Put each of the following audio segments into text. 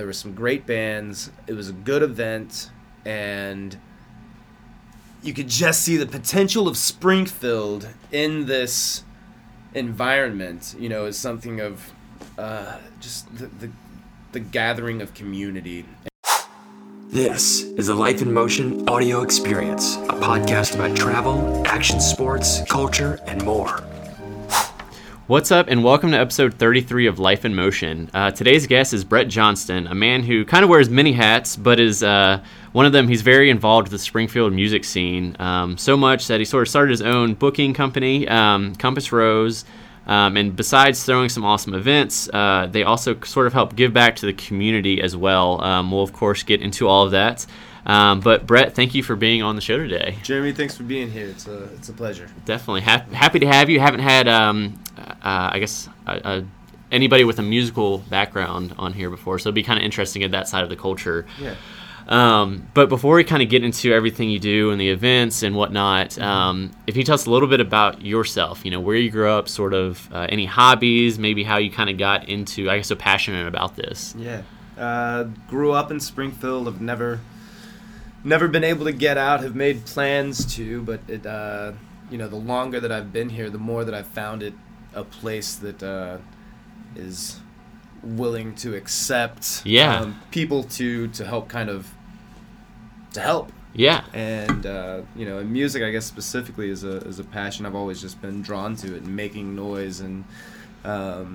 There were some great bands. It was a good event, and you could just see the potential of Springfield in this environment, you know, as something of just the gathering of community. This is the Life in Motion audio experience, a podcast about travel, action sports, culture, and more. What's up, and welcome to episode 33 of Life in Motion. Today's guest is Brett Johnston, a man who kind of wears many hats, but is one of them. He's very involved with the Springfield music scene, so much that he sort of started his own booking company, Compass Rose. And besides throwing some awesome events, they also sort of help give back to the community as well. We'll, of course, get into all of that. But, Brett, thank you for being on the show today. Jeremy, thanks for being here. It's a pleasure. Definitely. Happy to have you. Haven't had, anybody with a musical background on here before, so it'll be kind of interesting at that side of the culture. Yeah. But before we kind of get into everything you do and the events and whatnot, if you tell us a little bit about yourself, you know, where you grew up, sort of any hobbies, maybe how you kind of got into, so passionate about this. Yeah. Grew up in Springfield. I've never been able to get out, have made plans to, but it, the longer that I've been here, the more that I've found it a place that is willing to accept people to help and and music, I guess, specifically is a passion. I've always just been drawn to it and making noise, and I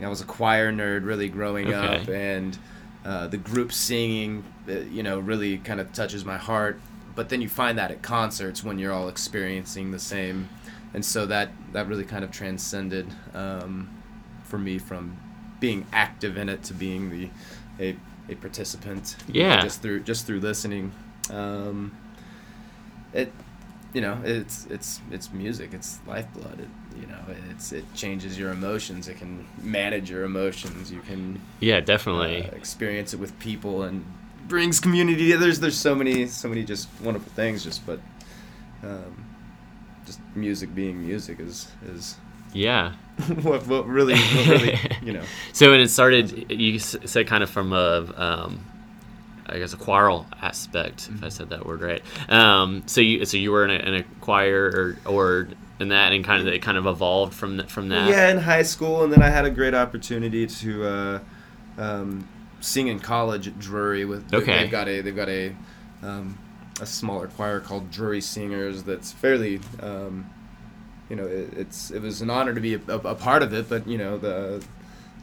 was a choir nerd really growing up, and the group singing really kind of touches my heart. But then you find that at concerts when you're all experiencing the same, and so that really kind of transcended for me from being active in it to being a participant. Yeah. Just through listening. It's music. It's lifeblood. It changes your emotions. It can manage your emotions. You can definitely experience it with people and brings community together. There's so many just wonderful things. Just music being music is. Yeah. what really So, and it started, you said, kind of from a choral aspect, if I said that word right. So you were in a choir or in that, and kind of it kind of evolved from that. Yeah, in high school, and then I had a great opportunity to sing in college at Drury with. Okay. They've got a smaller choir called Drury Singers that's fairly. It was an honor to be a part of it, but the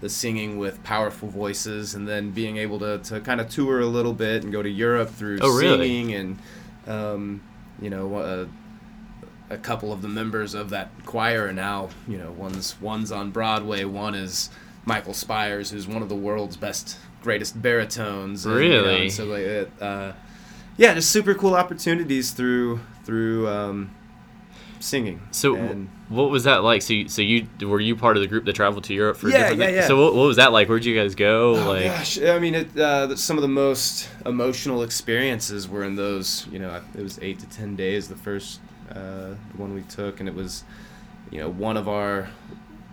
singing with powerful voices, and then being able to kind of tour a little bit and go to Europe through singing, and a couple of the members of that choir are now one's on Broadway, one is Michael Spires, who's one of the world's greatest baritones. Really? So like it, just super cool opportunities through. Singing. So, and what was that like? So you were part of the group that traveled to Europe for? Yeah. So what was that like? Where'd you guys go? Some of the most emotional experiences were in those. It was 8 to 10 days. The first one we took, and it was,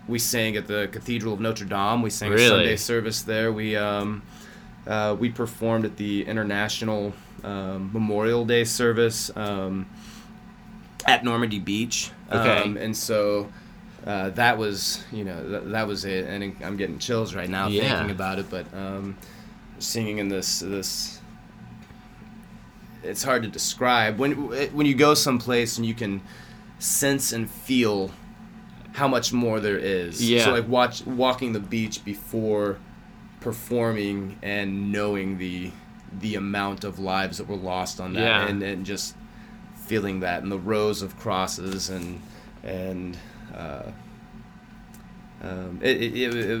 we sang at the Cathedral of Notre Dame. We sang a Sunday service there. We performed at the International Memorial Day service. At Normandy Beach, that was, that was it, and I'm getting chills right now thinking about it, but singing in this, it's hard to describe. When you go someplace and you can sense and feel how much more there is, so like walking the beach before performing and knowing the amount of lives that were lost on that, and just feeling that, and the rows of crosses, it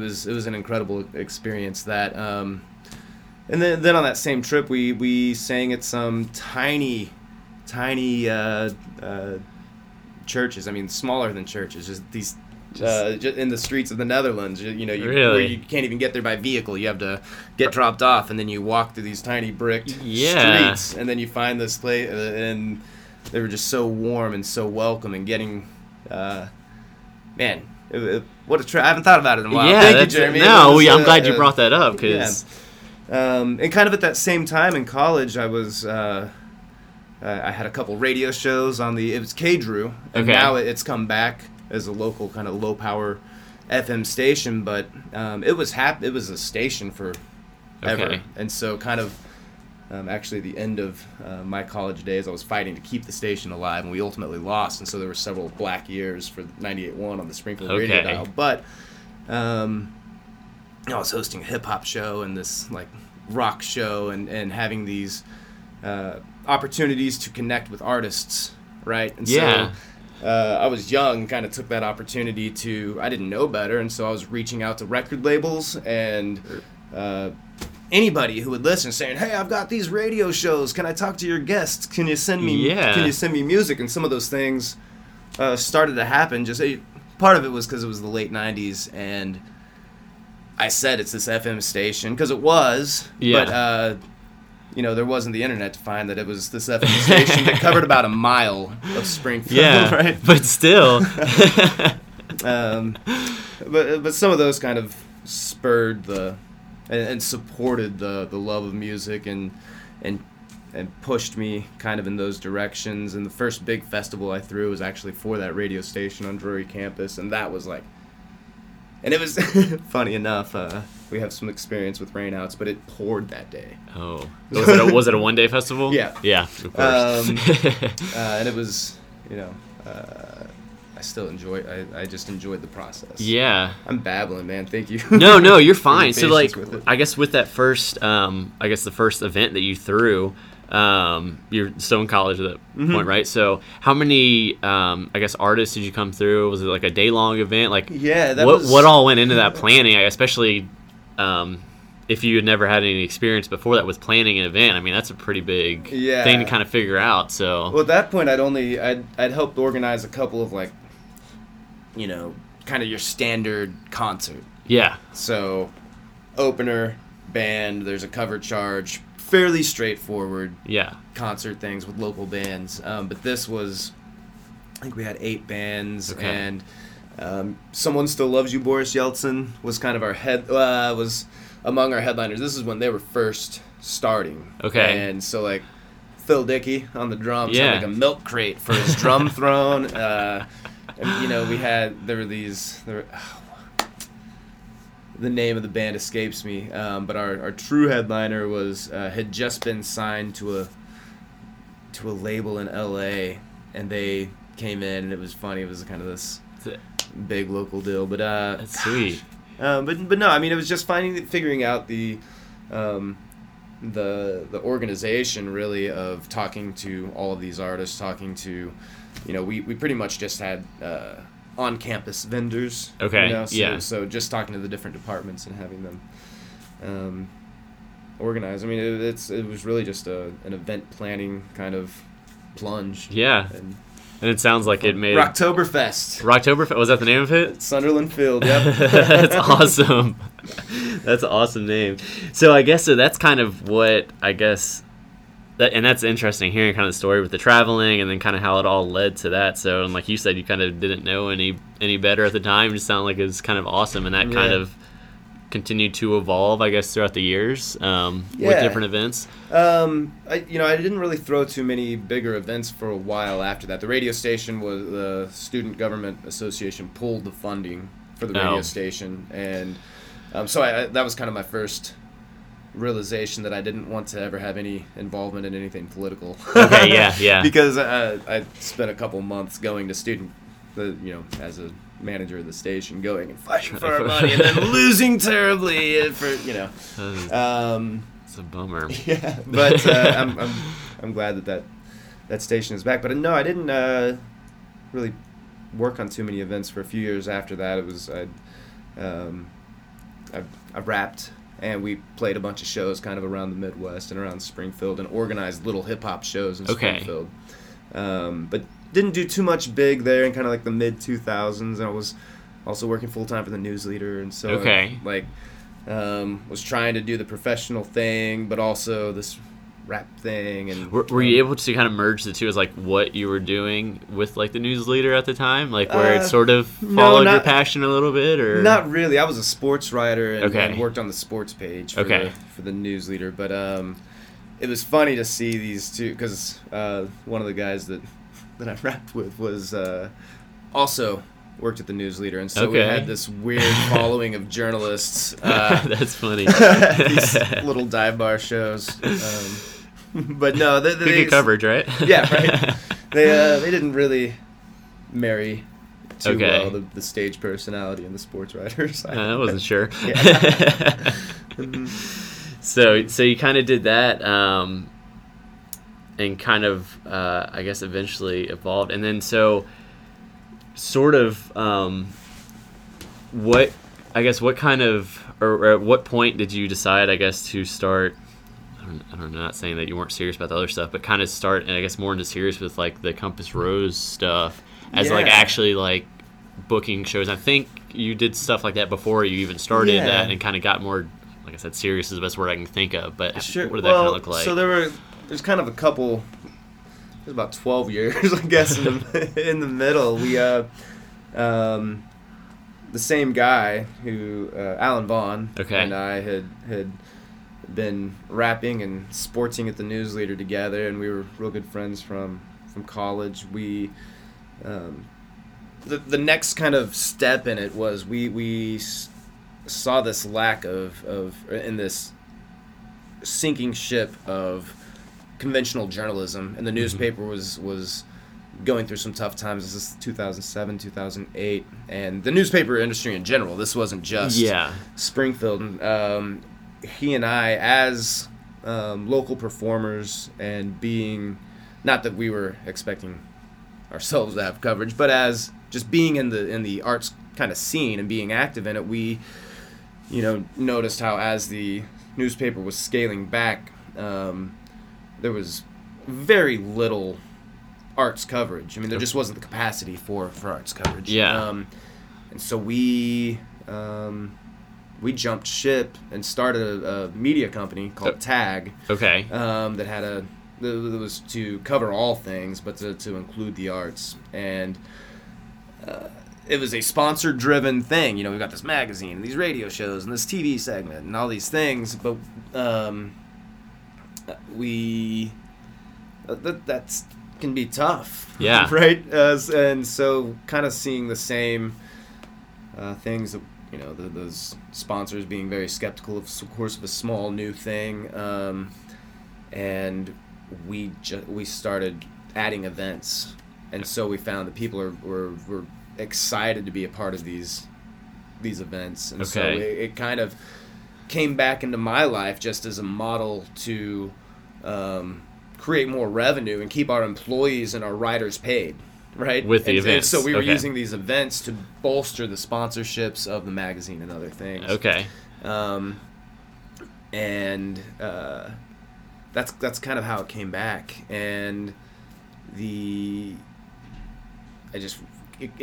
was an incredible experience. That and then on that same trip we sang at some tiny churches. Smaller than churches. Just these in the streets of the Netherlands. Where you can't even get there by vehicle. You have to get dropped off, and then you walk through these tiny bricked streets, and then you find this place and. They were just so warm and so welcoming. I haven't thought about it in a while. Thank you, Jeremy. No, I'm glad you brought that up, because And kind of at that same time in college, I was, I had a couple radio shows on the, it was K-Drew, and now it's come back as a local kind of low-power FM station, but it was a station for ever. And so kind of actually the end of my college days, I was fighting to keep the station alive, and we ultimately lost, and so there were several black years for 98.1 on the Springfield radio dial, but I was hosting a hip-hop show and this like rock show and having these opportunities to connect with artists, right? And so I was young, kind of took that opportunity to, I didn't know better, and so I was reaching out to record labels and anybody who would listen, saying, hey, I've got these radio shows, can I talk to your guests, can you send me can you send me music? And some of those things started to happen. Just part of it was because it was the late 90s, and I said it's this FM station because it was, but you know, there wasn't the internet to find that it was this FM station that covered about a mile of Springfield, right? But still, but some of those kind of spurred and supported the love of music and pushed me kind of in those directions. And the first big festival I threw was actually for that radio station on Drury campus, and that was like. And it was, funny enough, we have some experience with rainouts, but it poured that day. Oh. Was it a one-day festival? Yeah, of course. And it was, you know, I still enjoy it. I just enjoyed the process. Yeah. I'm babbling, man. Thank you. No, you're fine. So, like, I guess with that first, the first event that you threw, you're still in college at that point, right? So how many artists did you come through? Was it like a day-long event? Like, what all went into that planning, especially if you had never had any experience before that with planning an event? I mean, that's a pretty big thing to kind of figure out. So, well, at that point I'd helped organize a couple of, like, you know, kind of your standard concert, so opener, band, there's a cover charge, fairly straightforward concert things with local bands. But this was, I think we had 8 bands, and Someone Still Loves You, Boris Yeltsin, was kind of our was among our headliners. This is when they were first starting. And so, like, Phil Dickey on the drums had, like, a milk crate for his drum throne. And, you know, the name of the band escapes me, but our true headliner was had just been signed to a label in LA, and they came in, and it was funny. It was kind of this big local deal, but that's sweet. But no, I mean, it was just figuring out the organization, really, of talking to all of these artists, talking to, you know, we pretty much just had. On-campus vendors. You know? So just talking to the different departments and having them organize. I mean, it was really just an event planning kind of plunge. Yeah. And it sounds like it made... Rocktoberfest. Rocktoberfest. Was that the name of it? Sunderland Field, yep. That's awesome. That's an awesome name. So I guess that's kind of what, I guess... And that's interesting, hearing kind of the story with the traveling and then kind of how it all led to that. So, and like you said, you kind of didn't know any better at the time. It just sounded like it was kind of awesome, and that kind of continued to evolve, I guess, throughout the years with different events. I didn't really throw too many bigger events for a while after that. The radio station was the Student Government Association pulled the funding for the radio station, and so that was kind of my first realization that I didn't want to ever have any involvement in anything political. Because I spent a couple months going to as a manager of the station, going and fighting for our money and then losing terribly for, you know. It's a bummer. Yeah, but I'm glad that station is back. But no, I didn't really work on too many events for a few years after that. It was I rapped. And we played a bunch of shows kind of around the Midwest and around Springfield and organized little hip-hop shows in Springfield. But didn't do too much big there in kind of like the mid-2000s. I was also working full-time for the Newsleader. And so I was trying to do the professional thing, but also this rap thing. And were you able to kind of merge the two as like what you were doing with like the newsleader at the time, like where it sort of followed your passion a little bit, or not really? I was a sports writer and worked on the sports page for the newsleader, but it was funny to see these two because one of the guys that I rapped with was also worked at the newsleader, and so we had this weird following of journalists. That's funny. These little dive bar shows, but no, they get coverage, right? Yeah, right. They didn't really marry too well the stage personality and the sports writers. I wasn't sure. So you kind of did that. And kind of, I guess, eventually evolved. And then so sort of at what point did you decide, I guess, to start, I'm not saying that you weren't serious about the other stuff, but kind of start, and I guess more into serious with, like, the Compass Rose stuff as, like, actually, like, booking shows. I think you did stuff like that before you even started that and kind of got more, like I said, serious is the best word I can think of. But what did that kind of look like? So there's kind of a couple. It was about 12 years, I guess, in the middle. We the same guy who Alan Vaughn and I had been rapping and sportsing at the newsleader together, and we were real good friends from college. We the next kind of step in it was we saw this lack of in this sinking ship of conventional journalism, and the newspaper was going through some tough times. This is 2007, 2008, and the newspaper industry in general. This wasn't just Springfield. He and I, as local performers, and being, not that we were expecting ourselves to have coverage, but as just being in the arts kind of scene and being active in it, we, noticed how as the newspaper was scaling back. There was very little arts coverage. I mean, there just wasn't the capacity for arts coverage. Yeah. And so we jumped ship and started a media company called Tag. Okay. That had that was to cover all things, but to include the arts. And it was a sponsor-driven thing. We've got this magazine and these radio shows and this TV segment and all these things, but... that can be tough, right? And so, kind of seeing the same things that those sponsors being very skeptical of course, of a small new thing, and we started adding events, and so we found that people were excited to be a part of these events, and so it kind of came back into my life just as a model to create more revenue and keep our employees and our writers paid, right? With the events. And so we were using these events to bolster the sponsorships of the magazine and other things. Okay. And that's kind of how it came back. And it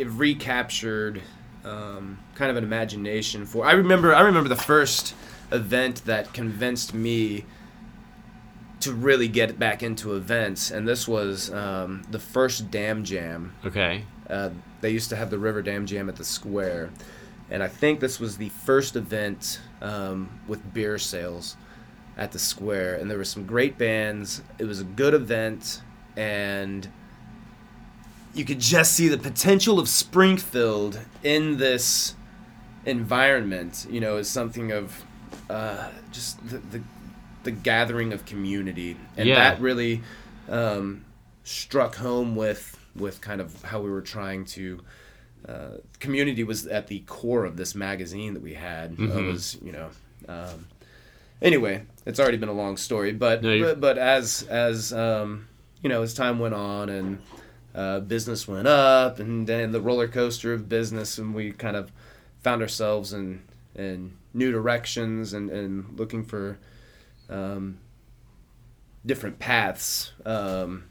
recaptured kind of an imagination for... I remember the first event that convinced me to really get back into events, and this was the first Dam Jam. They used to have the River Dam Jam at the square, and I think this was the first event with beer sales at the square, and there were some great bands. It was a good event, and you could just see the potential of Springfield in this environment, as something of just the gathering of community. And that really struck home with kind of how we were trying to... community was at the core of this magazine that we had. It was, anyway, it's already been a long story, but as time went on and... business went up, and then the roller coaster of business, and we kind of found ourselves in new directions and looking for different paths. The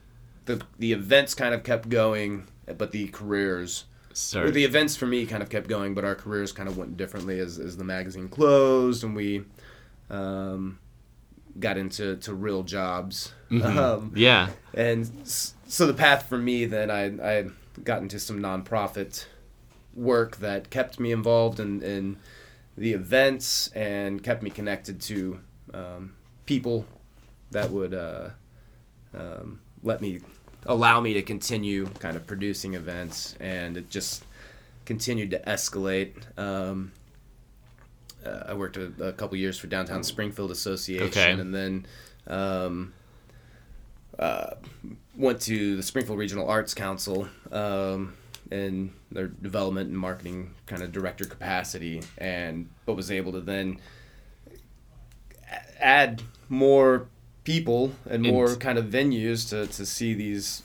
events kind of kept going, but the careers... Sorry. The events for me kind of kept going, but our careers kind of went differently as the magazine closed, and we... got into real jobs. Mm-hmm. And so the path for me, then I got into some nonprofit work that kept me involved in the events and kept me connected to people that would allow me to continue kind of producing events, and it just continued to escalate. I worked a couple years for Downtown Springfield Association, okay. and then went to the Springfield Regional Arts Council in their development and marketing kind of director capacity, but was able to then add more people and more kind of venues to see these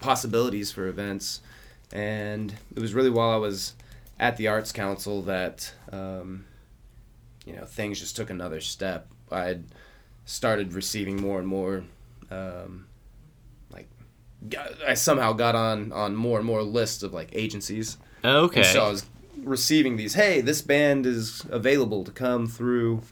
possibilities for events. And it was really while I was at the Arts Council that things just took another step. I started receiving more and more. I somehow got on more and more lists of like agencies. Oh, okay. And so I was receiving these. Hey, this band is available to come through.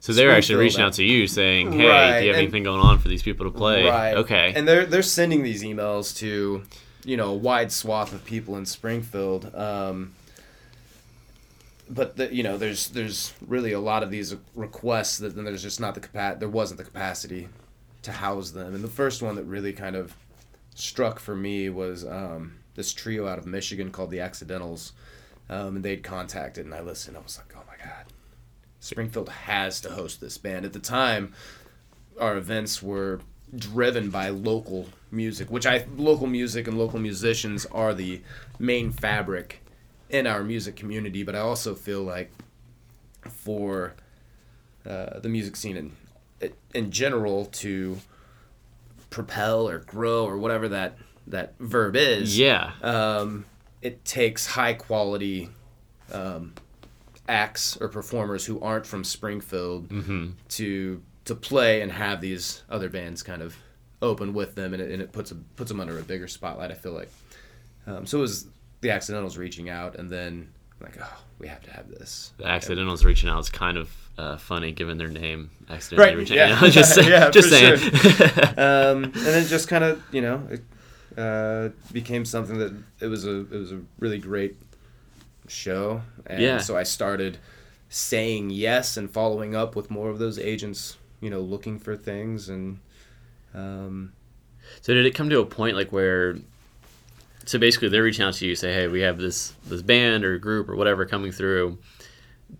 So they're actually reaching out to you saying, "Hey, right. do you have anything going on for these people to play?" Right. Okay. And they're sending these emails to, a wide swath of people in Springfield. But there's really a lot of these requests that then there's just not there wasn't the capacity to house them. And the first one that really kind of struck for me was this trio out of Michigan called The Accidentals, and they'd contacted, and I listened. I was like, oh my God, Springfield has to host this band. At the time, our events were driven by local music, local music and local musicians are the main fabric in our music community, but I also feel like for the music scene in general to propel or grow or whatever that verb is, it takes high quality acts or performers who aren't from Springfield mm-hmm. to play and have these other bands kind of open with them, and it puts them under a bigger spotlight, I feel like. So it was The Accidentals reaching out, and then like, oh, we have to have this. The Accidentals reaching out is kind of funny given their name, Accidentally right. reaching out. Just saying. Sure. And then just kind of, it became something that it was a really great show. And so I started saying yes and following up with more of those agents, looking for things. And so did it come to a point like where, so basically they're reaching out to you, say, hey, we have this band or group or whatever coming through,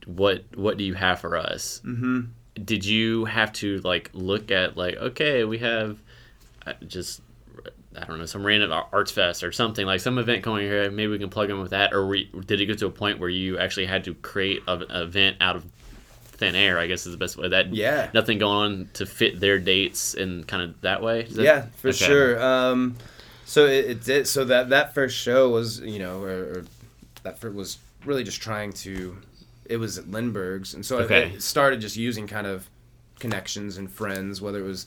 what do you have for us? Mm-hmm. Did you have to like look at like, okay, we have just, I don't know, some random arts fest or something, like some event going here, maybe we can plug in with that? Or did it get to a point where you actually had to create an event out of thin air, I guess is the best way? That nothing going on to fit their dates and kind of that way? Sure. So it did. So that first show was, was really just trying to, it was at Lindbergh's. And so I started just using kind of connections and friends, whether it was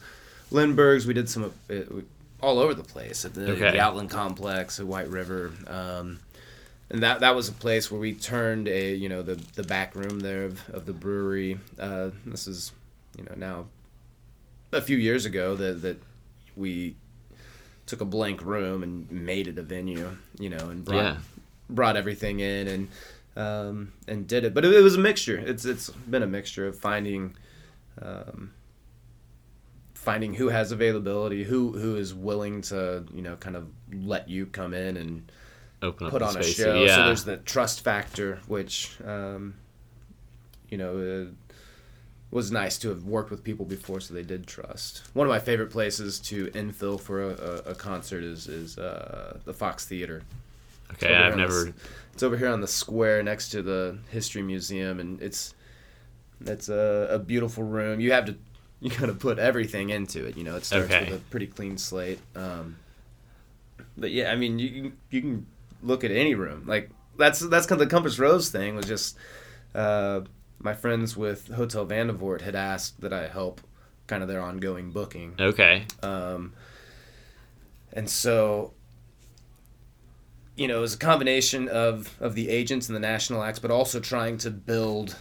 Lindbergh's, we did some all over the place at the Outland Complex at White River. And that was a place where we turned the back room there of the brewery. This is, now a few years ago that we took a blank room and made it a venue, and brought everything in and did it. But it was a mixture. It's been a mixture of finding who has availability, who is willing to, kind of let you come in and open put up on a show. Yeah. So there's the trust factor, which, was nice to have worked with people before, so they did trust. One of my favorite places to infill for a concert is the Fox Theater. Okay, I've never. It's over here on the square next to the History Museum, and it's a beautiful room. You gotta put everything into it. It starts with a pretty clean slate. But yeah, I mean, you can look at any room. Like that's kind of the Compass Rose thing was just. My friends with Hotel Vandevoort had asked that I help kind of their ongoing booking. Okay. And so, it was a combination of the agents and the national acts, but also trying to build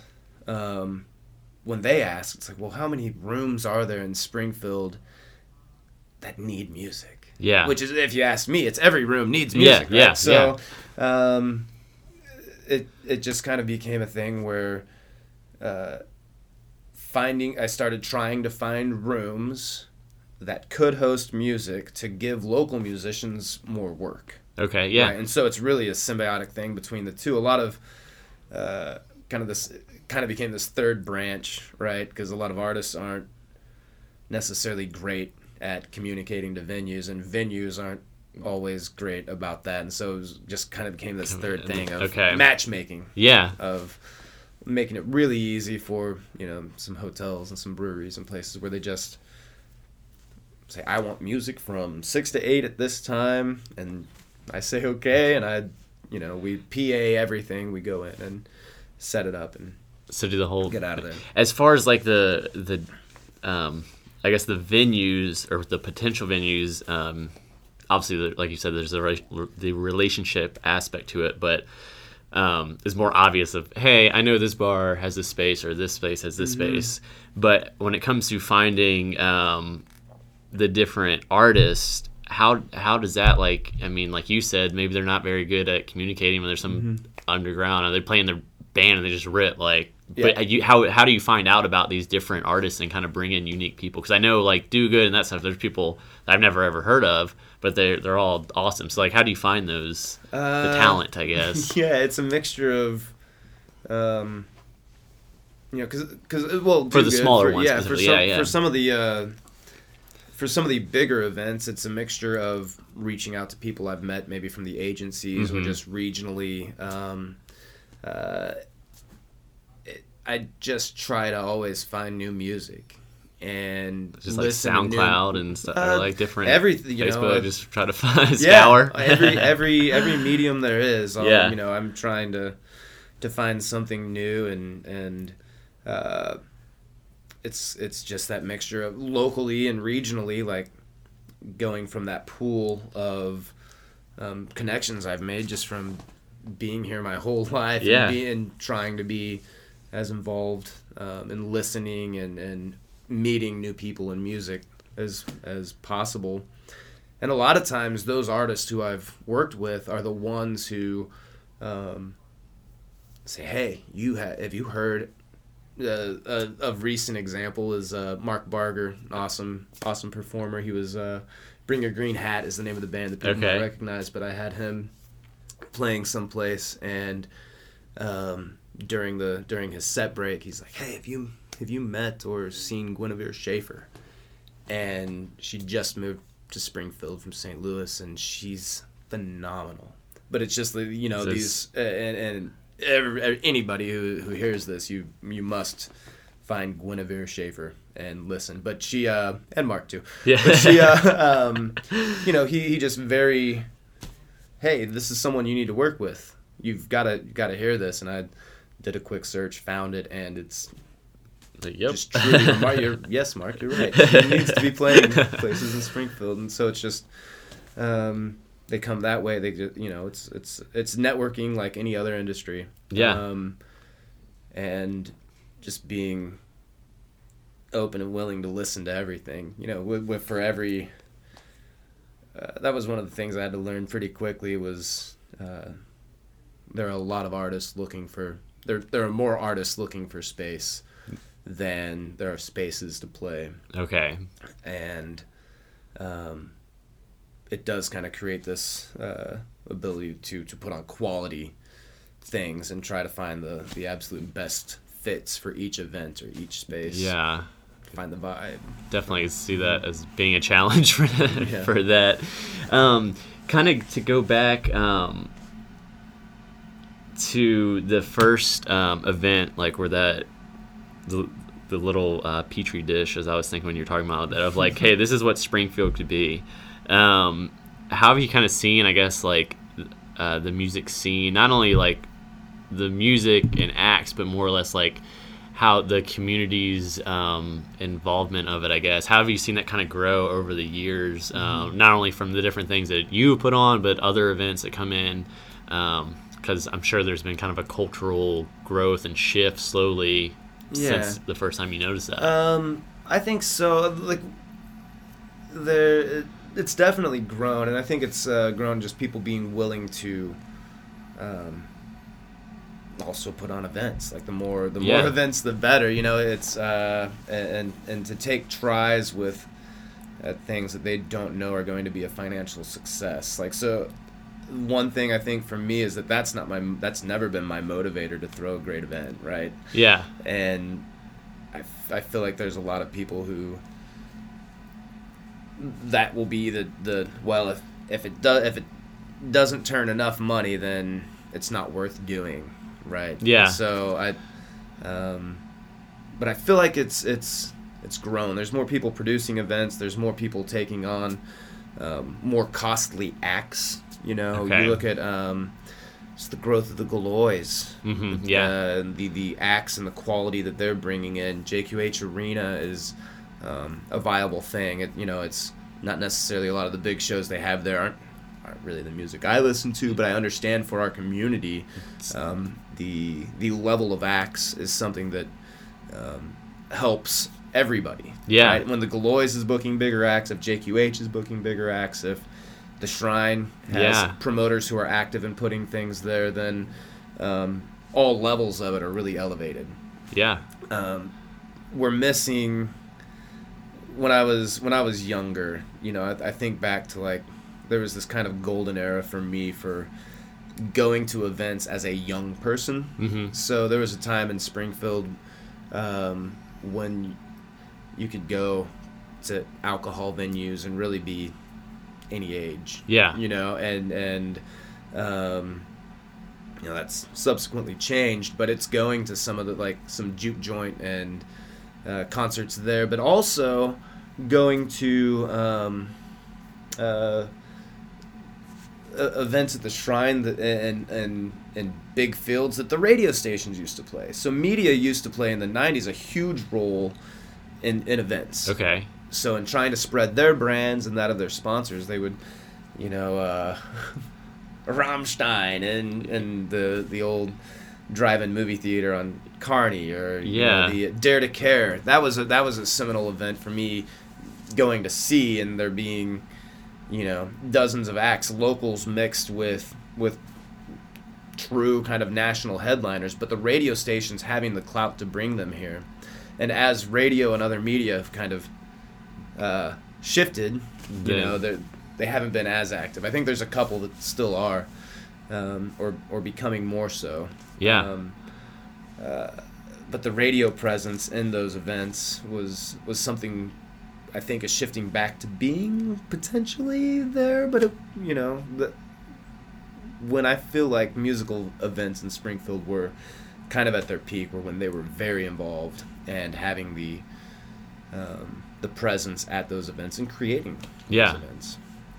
when they ask, it's like, well, how many rooms are there in Springfield that need music? Yeah. Which is, if you ask me, it's every room needs music. Yeah, right? So it just kind of became a thing where I started trying to find rooms that could host music to give local musicians more work. Okay, yeah. Right? And so it's really a symbiotic thing between the two. A lot of became this third branch, right? Because a lot of artists aren't necessarily great at communicating to venues, and venues aren't always great about that. And so it was just kind of became this third thing of matchmaking. Yeah. Of making it really easy for, some hotels and some breweries and places where they just say, I want music from 6 to 8 at this time. And I say, okay. And we PA everything. We go in and set it up and do the whole, get out of there. As far as like the I guess the venues or the potential venues, obviously, like you said, there's the relationship aspect to it, but it's more obvious of, hey, I know this bar has this space or this space has this space. But when it comes to finding the different artists, how does that, like you said, maybe they're not very good at communicating when there's some underground, or they're playing their band and they just rip, But how do you find out about these different artists and kind of bring in unique people? Because I know like Do Good and that stuff, there's people that I've never ever heard of, but they're all awesome. So like, how do you find those the talent, I guess? Yeah, it's a mixture of because for the smaller ones, for some of the bigger events, it's a mixture of reaching out to people I've met maybe from the agencies or just regionally. I just try to always find new music and just like SoundCloud and stuff, or like different everything. Facebook, just try to find scour every medium there is. I'm trying to find something new and it's just that mixture of locally and regionally, like going from that pool of connections I've made just from being here my whole life and trying to be as involved in listening and meeting new people in music as possible. And a lot of times those artists who I've worked with are the ones who say, hey, have you heard a recent example is Mark Barger, awesome performer. He was Bring Your Green Hat is the name of the band that people don't recognize, but I had him playing someplace, and during his set break, he's like, hey, have you met or seen Guinevere Schaefer? And she just moved to Springfield from St. Louis, and she's phenomenal. But it's just, anybody who hears this, you must find Guinevere Schaefer and listen. But she, and Mark too. Yeah. But she, he just very, hey, this is someone you need to work with. You've got to hear this. And I did a quick search, found it, and it's just truly remarkable. Yes, Mark, you're right. It needs to be playing places in Springfield. And so it's just they come that way. They just, it's networking like any other industry. Yeah. And just being open and willing to listen to everything. That was one of the things I had to learn pretty quickly was there are a lot of artists looking for... There are more artists looking for space than there are spaces to play. Okay. And it does kind of create this ability to put on quality things and try to find the absolute best fits for each event or each space. Yeah. Find the vibe. Definitely see that as being a challenge for that. Yeah. For that. Kind of to go back to the first event, like where that the little petri dish, as I was thinking when you were talking about that, of like, hey, this is what Springfield could be. How have you kind of seen, I guess, like the music scene, not only like the music and acts, but more or less like how the community's involvement of it, I guess. How have you seen that kind of grow over the years, not only from the different things that you put on, but other events that come in? Because I'm sure there's been kind of a cultural growth and shift slowly since the first time you noticed that? I think so. Like, it's definitely grown, and I think it's grown just people being willing to also put on events. Like, the more events, the better. You know, it's and to take tries with things that they don't know are going to be a financial success. Like, so one thing I think for me is that that's never been my motivator to throw a great event, right? Yeah. And I feel like there's a lot of people who that will be if it doesn't turn enough money, then it's not worth doing, right? Yeah. So I feel like it's grown. There's more people producing events. There's more people taking on more costly acts. You know, You look at just the growth of the Galois, mm-hmm, the acts and the quality that they're bringing in. JQH Arena is a viable thing. It's not necessarily a lot of the big shows they have there aren't really the music I listen to, but I understand for our community, the level of acts is something that helps everybody. Yeah. Right? When the Galois is booking bigger acts, if JQH is booking bigger acts, if the Shrine has promoters who are active in putting things there, then all levels of it are really elevated. Yeah. We're missing... When I was younger, you know, I think back to, like, there was this kind of golden era for me for going to events as a young person. Mm-hmm. So there was a time in Springfield when you could go to alcohol venues and really be... any age, that's subsequently changed, but it's going to some of the, like, some juke joint and concerts there, but also going to events at the Shrine and big fields that the radio stations used to play. So media used to play in the 90s a huge role in events. Okay. So in trying to spread their brands and that of their sponsors, they would, Rammstein and the old drive-in movie theater on Kearney, or the Dare to Care. That was a seminal event for me, going to see, and there being, dozens of acts, locals mixed with true kind of national headliners, but the radio stations having the clout to bring them here. And as radio and other media have kind of shifted, they haven't been as active. I think there's a couple that still are, or becoming more so. Yeah. But the radio presence in those events was something I think is shifting back to being potentially there, but when I feel like musical events in Springfield were kind of at their peak, were when they were very involved and having the presence at those events and creating those events.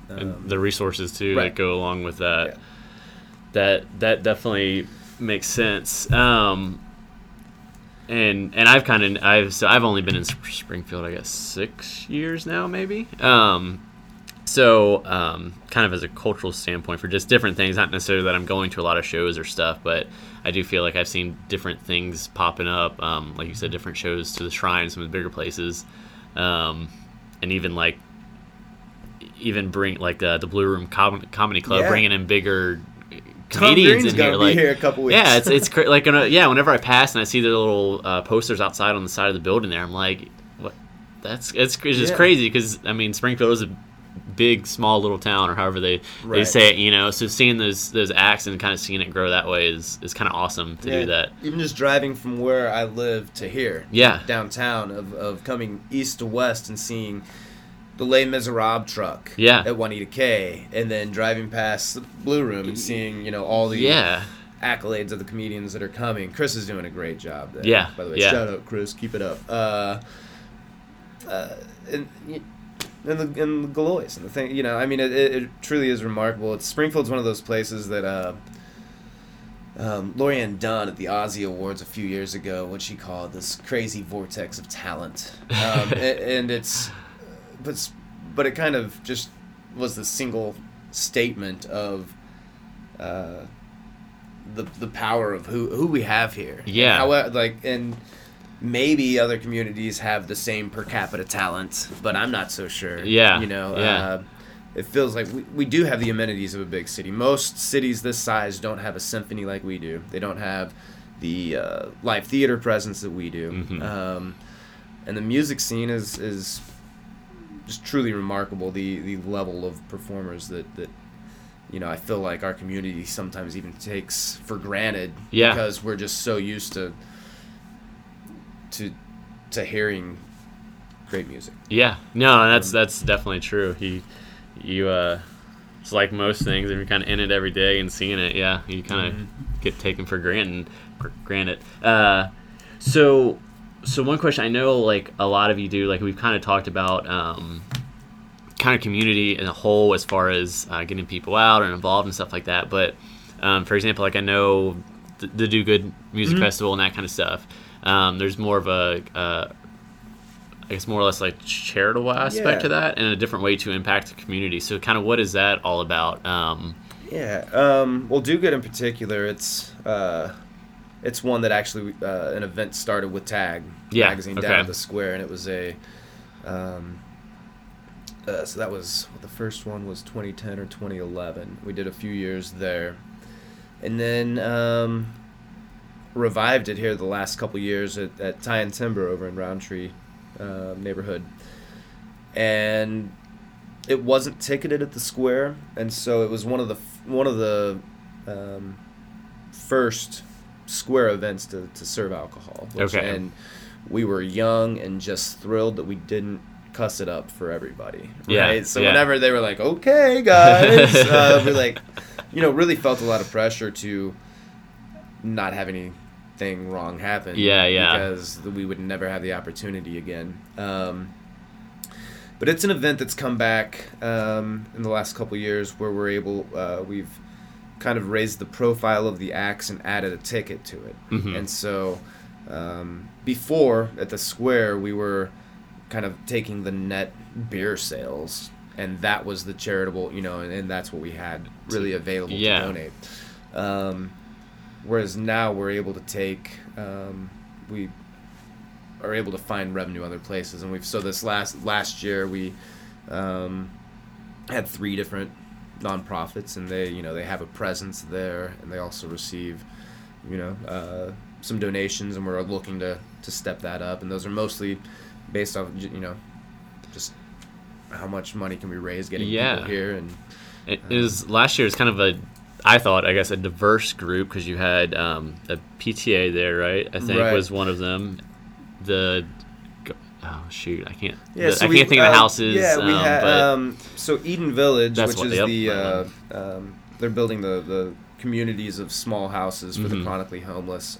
And the resources too that go along with that. Yeah. That definitely makes sense. And I've only been in Springfield, I guess, 6 years now, maybe. Kind of as a cultural standpoint, for just different things, not necessarily that I'm going to a lot of shows or stuff, but I do feel like I've seen different things popping up. Like you said, different shows to the Shrine, some of the bigger places. And even bring, like, the Blue Room Comedy Club, bringing in bigger comedians in here. Be here a couple weeks. Yeah, it's like, whenever I pass and I see the little posters outside on the side of the building there, I'm like, what? It's just crazy, because I mean, Springfield is a big, small, little town, or however they say it, so seeing those acts and kind of seeing it grow that way is kind of awesome to do that. Even just driving from where I live to here, downtown, of coming east to west and seeing the Les Miserables truck at Juanita K, and then driving past the Blue Room and seeing, all the accolades of the comedians that are coming. Chris is doing a great job there. Yeah. By the way, shout out, Chris. Keep it up. And the Galois and the thing, I mean, it truly is remarkable. Springfield's one of those places that Lorianne Dunn at the Aussie Awards a few years ago, what she called this crazy vortex of talent, and it's, but it kind of just was the single statement of the power of who we have here. Yeah. However, like, and maybe other communities have the same per capita talent, but I'm not so sure. Yeah. You know, it feels like we do have the amenities of a big city. Most cities this size don't have a symphony like we do. They don't have the live theater presence that we do. Mm-hmm. And the music scene is just truly remarkable, the level of performers that you know, I feel like our community sometimes even takes for granted because we're just so used to hearing great music. Yeah. No, that's definitely true. You it's like most things, if you're kind of in it every day and seeing it, you kind of get taken for granted. So one question I know, like a lot of you do, like we've kind of talked about kind of community in a whole as far as getting people out and involved and stuff like that. But for example, like I know the Do Good Music Festival and that kind of stuff. There's more of a, I guess more or less like charitable aspect to that and a different way to impact the community. So kind of what is that all about? Well, Do Good in particular, it's one that actually an event started with Tag magazine down at the square, and it was a so that was the first one was 2010 or 2011. We did a few years there, and then revived it here the last couple years at Ty and Timber over in Roundtree neighborhood, and it wasn't ticketed at the square, and so it was one of the first square events to serve alcohol. And we were young and just thrilled that we didn't cuss it up for everybody. Right? Whenever they were like, "Okay, guys," we really felt a lot of pressure to not have anything wrong happen. Because we would never have the opportunity again. But it's an event that's come back in the last couple of years where we've kind of raised the profile of the acts and added a ticket to it. Mm-hmm. And so before, at the square, we were kind of taking the net beer sales, and that was the charitable, and that's what we had really available to donate. Whereas now we're able to take, we are able to find revenue other places. And so this last year we had three different nonprofits, and they they have a presence there, and they also receive some donations, and we're looking to step that up, and those are mostly based off just how much money can we raise getting people here. And it is last year was kind of I guess a diverse group, because you had a PTA there, right? I think was one of them. I can't think of the houses. We had so Eden Village, which is they're building the communities of small houses for the chronically homeless.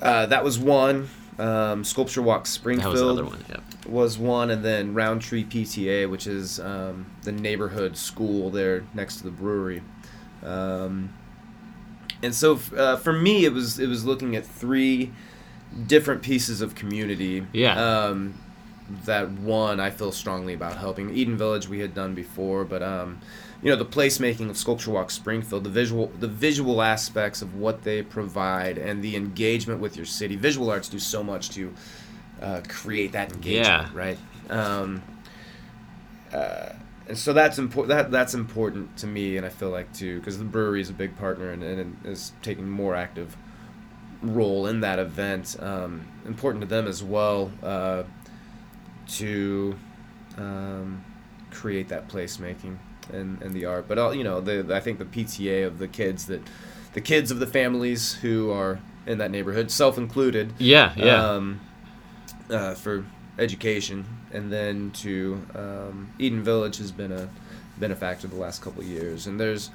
That was one. Sculpture Walk Springfield was another one. Was one, and then Roundtree PTA, which is the neighborhood school there next to the brewery. And so for me, it was looking at three different pieces of community that one I feel strongly about helping. Eden Village we had done before, but the placemaking of Sculpture Walk Springfield, the visual aspects of what they provide and the engagement with your city. Visual arts do so much to create that engagement, right? And so that's important. That's important to me, and I feel like too, because the brewery is a big partner and is taking more active role in that event. Important to them as well to create that placemaking and the art, but I think the PTA of the kids of the families who are in that neighborhood, self included, for education, and then to Eden Village has been a benefactor the last couple of years, and there's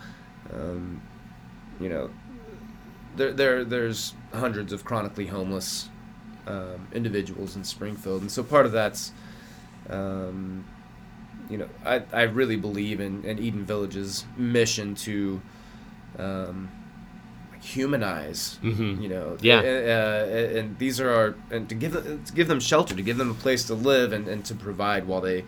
there's hundreds of chronically homeless individuals in Springfield, and so part of that's, I really believe in Eden Village's mission to humanize, and these are to give them shelter, to give them a place to live, and to provide while they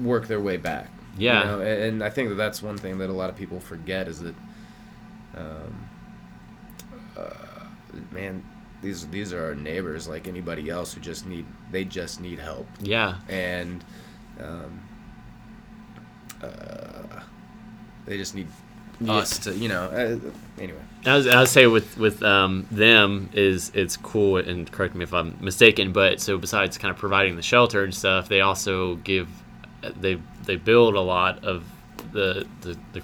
work their way back. And I think that's one thing that a lot of people forget is that man, these are our neighbors like anybody else who just need help. Yeah. And they just need us to, you know, anyway. I would say with them is it's cool, and correct me if I'm mistaken, but so besides kind of providing the shelter and stuff, they also they build a lot of the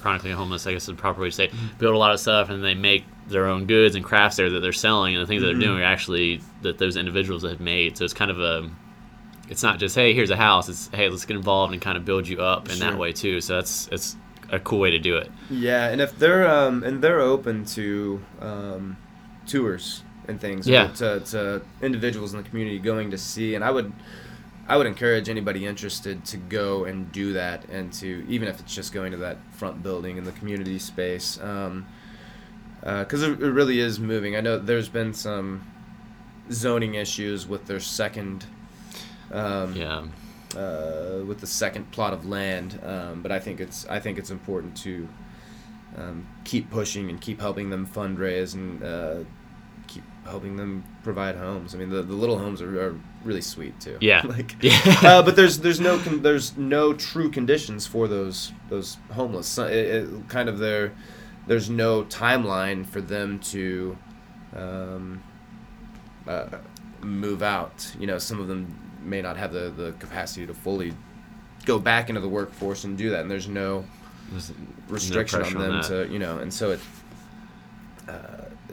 chronically homeless, I guess is the proper way to say it, build a lot of stuff, and they make their own goods and crafts there that they're selling, and the things that they're doing are actually that those individuals have made. So it's kind of it's not just, hey, here's a house. It's, hey, let's get involved and kind of build you up in that way too. So it's a cool way to do it. Yeah, and if they're and they're open to tours and things. Yeah. To individuals in the community going to see, and I would encourage anybody interested to go and do that, and to, even if it's just going to that front building in the community space, because it really is moving. I know there's been some zoning issues with their second with the second plot of land, but I think it's important to keep pushing and keep helping them fundraise and keep helping them provide homes. I mean, the little homes are really sweet too. Yeah. But there's no true conditions for those homeless. So it kind of their. There's no timeline for them to move out. You know, some of them may not have the capacity to fully go back into the workforce and do that, and there's restriction on them to, you know, and so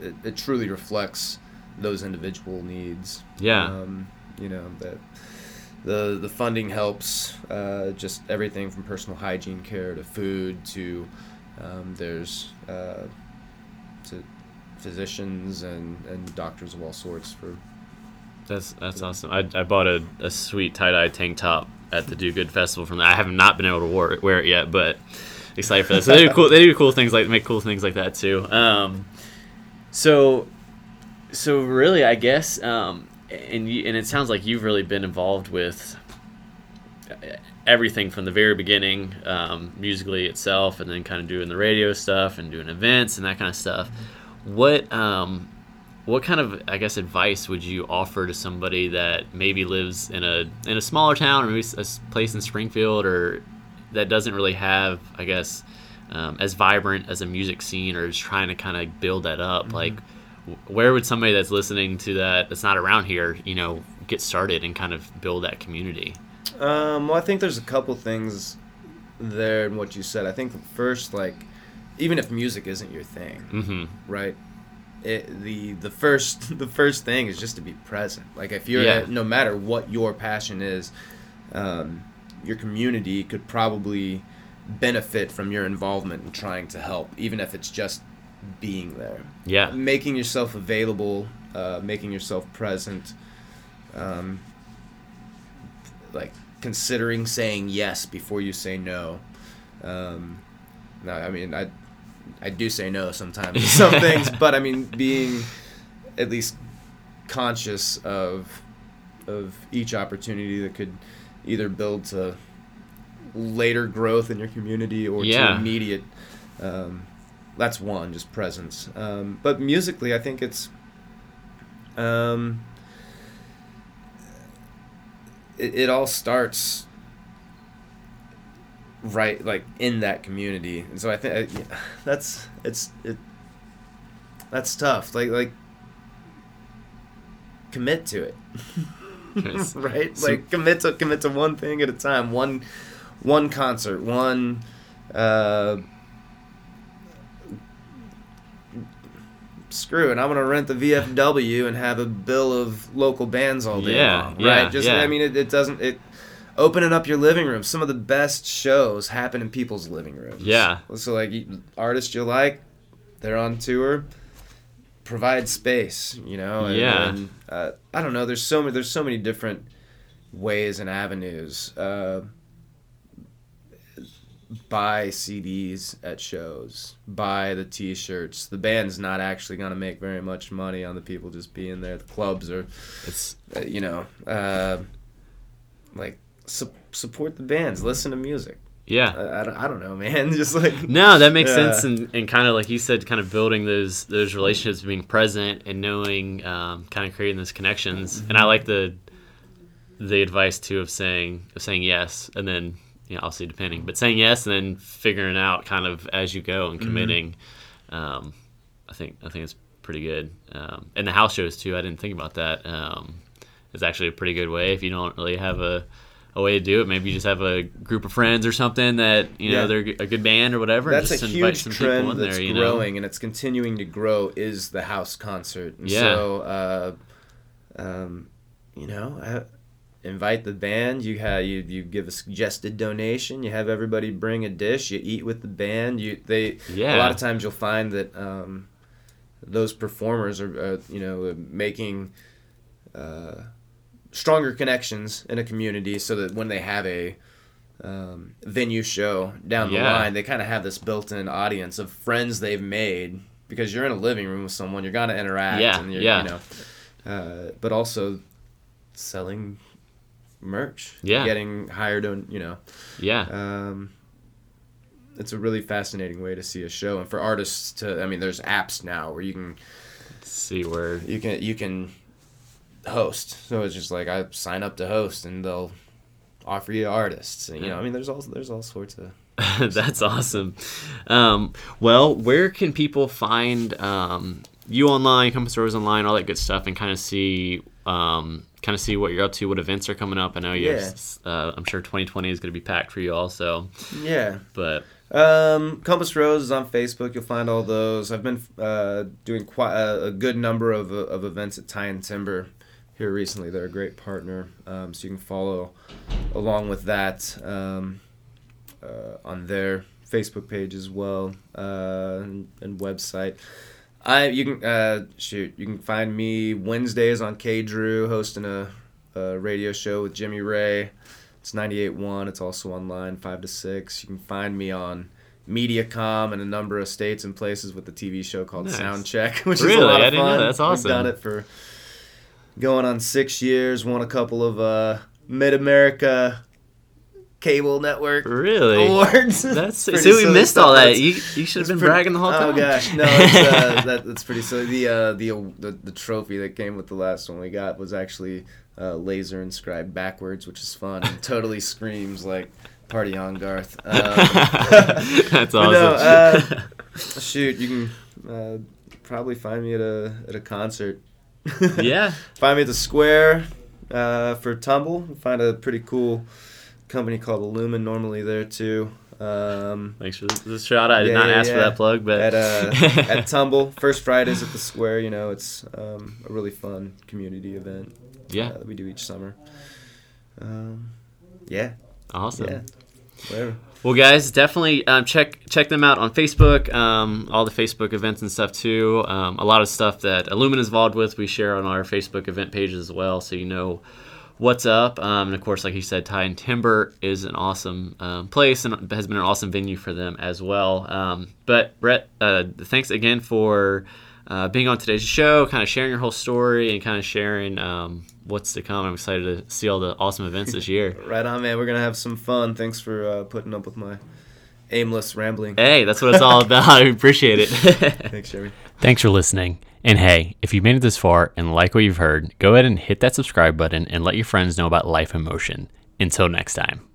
it truly reflects those individual needs. Yeah. You know, that the funding helps just everything from personal hygiene care to food to... there's to physicians and doctors of all sorts for. That's awesome. I bought a sweet tie-dye tank top at the Do Good Festival from that. I have not been able to wear it yet, but excited for that. So they do cool things like make cool things like that too. So really, I guess, and it sounds like you've really been involved with. Everything from the very beginning, musically itself, and then kind of doing the radio stuff and doing events and that kind of stuff. What kind of, I guess, advice would you offer to somebody that maybe lives in a smaller town, or maybe a place in Springfield, or that doesn't really have, I guess, as vibrant as a music scene, or is trying to kind of build that up? Mm-hmm. Like, where would somebody that's listening to that, that's not around here, you know, get started and kind of build that community? Well, I think there's a couple things there in what you said. I think first, like, even if music isn't your thing, mm-hmm. right? The first thing is just to be present. Like, if you're no matter what your passion is, your community could probably benefit from your involvement in trying to help, even if it's just being there. Yeah, making yourself available, making yourself present. Like considering saying yes before you say no. No, I mean I do say no sometimes to some things, but I mean being at least conscious of each opportunity that could either build to later growth in your community or to immediate. That's one, just presence. But musically, I think it's. It all starts right, like in that community, and so I think that's tough. Like commit to it, right? So, like commit to one thing at a time, one concert, one screw it, I'm going to rent the VFW and have a bill of local bands all day long, right? I mean, it doesn't, opening up your living room. Some of the best shows happen in people's living rooms. Yeah. So, like, artists you like, they're on tour, provide space, you know? And, and I don't know, there's so many different ways and avenues. Buy CDs at shows, buy the t-shirts. The band's not actually going to make very much money on the people just being there. The clubs are, support the bands, listen to music. Yeah. I don't know, man. Just like no, that makes sense, and kind of like you said, kind of building those relationships, being present and knowing, kind of creating those connections. Mm-hmm. And I like the advice too of saying yes, and then you know, obviously depending, but saying yes and then figuring out kind of as you go and committing. Mm-hmm. I think it's pretty good. And the house shows too. I didn't think about that. It's actually a pretty good way if you don't really have a way to do it. Maybe you just have a group of friends or something that you know they're a good band or whatever. That's and just a invite huge some trend in that's there, growing, and it's continuing to grow. Is the house concert? And so, invite the band. You give a suggested donation. You have everybody bring a dish. You eat with the band. A lot of times you'll find that those performers are making. Stronger connections in a community so that when they have a venue show down the line, they kind of have this built-in audience of friends they've made because you're in a living room with someone, you're going to interact. Yeah, and but also selling merch, getting hired on, it's a really fascinating way to see a show. And for artists there's apps now where you can see where you can host, so it's just like I sign up to host and they'll offer you artists and there's all sorts of that's awesome. Well, where can people find you online, Compass Rose online, all that good stuff, and kind of see what you're up to, what events are coming up? I know I'm sure 2020 is going to be packed for you all, so but Compass Rose is on Facebook. You'll find all those. I've been doing quite a good number of events at Ty and Timber here recently. They're a great partner, so you can follow along with that on their Facebook page as well and website. You can find me Wednesdays on K-Drew hosting a radio show with Jimmy Ray. It's 98.1. It's also online 5 to 6. You can find me on Mediacom in a number of states and places with the TV show called Soundcheck, which is a lot of fun. Really? I didn't know. That's awesome. We've done it for going on 6 years. Won a couple of Mid-America Cable Network awards. That's we missed all that. You should have been bragging the whole time. Oh gosh, no, that's pretty silly. The trophy that came with the last one we got was actually laser inscribed backwards, which is fun and totally screams like "Party on, Garth." That's awesome. No, you can probably find me at a concert. Find me at the Square for Tumble. Find a pretty cool company called Illumin normally there too. Thanks for the shout out. I did not ask for that plug, but at Tumble first Fridays at the Square, it's a really fun community event that we do each summer. Awesome. Whatever. Well, guys, definitely check them out on Facebook. All the Facebook events and stuff too. A lot of stuff that Illumin is involved with we share on our Facebook event pages as well, so what's up. And of course, like you said, Ty and Timber is an awesome place and has been an awesome venue for them as well. But Brett, thanks again for being on today's show, kind of sharing your whole story and kind of sharing what's to come. I'm excited to see all the awesome events this year. Right on, man. We're going to have some fun. Thanks for putting up with my aimless rambling. Hey, that's what it's all about. I appreciate it. Thanks, Jeremy. Thanks for listening. And hey, if you've made it this far and like what you've heard, go ahead and hit that subscribe button and let your friends know about Life in Motion. Until next time.